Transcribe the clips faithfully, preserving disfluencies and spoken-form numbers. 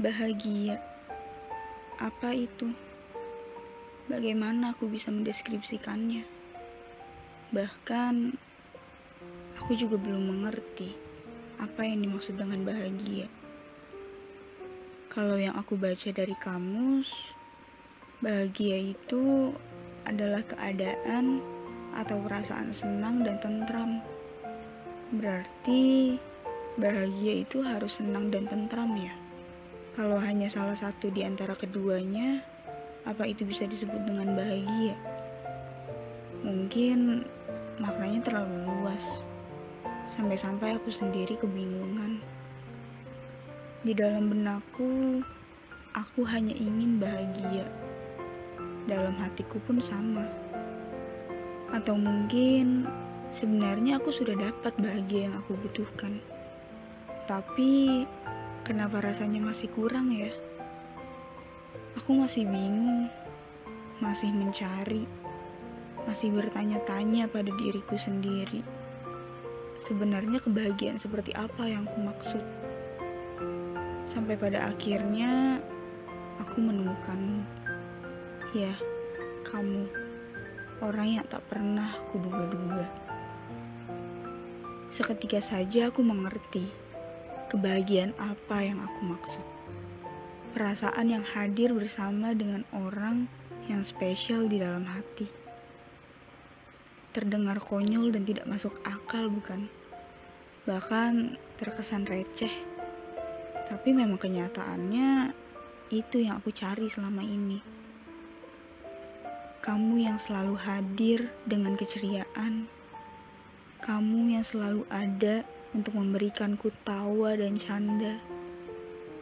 Bahagia. Apa itu? Bagaimana aku bisa mendeskripsikannya? Bahkan, aku juga belum mengerti apa yang dimaksud dengan bahagia. Kalau yang aku baca dari kamus, bahagia itu adalah keadaan atau perasaan senang dan tentram. Berarti, bahagia itu harus senang dan tentram ya? Kalau hanya salah satu di antara keduanya, apa itu bisa disebut dengan bahagia? Mungkin maknanya terlalu luas, sampai-sampai aku sendiri kebingungan. Di dalam benakku, aku hanya ingin bahagia. Dalam hatiku pun sama. Atau mungkin sebenarnya aku sudah dapat bahagia yang aku butuhkan. Tapi kenapa rasanya masih kurang ya? Aku masih bingung, masih mencari, masih bertanya-tanya pada diriku sendiri. Sebenarnya kebahagiaan seperti apa yang aku maksud? Sampai pada akhirnya aku menemukanmu. Ya, kamu, orang yang tak pernah aku duga-duga. Seketika saja aku mengerti kebahagiaan apa yang aku maksud. Perasaan yang hadir bersama dengan orang yang spesial di dalam hati. Terdengar konyol dan tidak masuk akal, bukan? Bahkan terkesan receh. Tapi memang kenyataannya itu yang aku cari selama ini. Kamu yang selalu hadir dengan keceriaan. Kamu yang selalu ada untuk memberikanku tawa dan canda.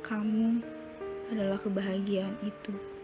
Kamu adalah kebahagiaan itu.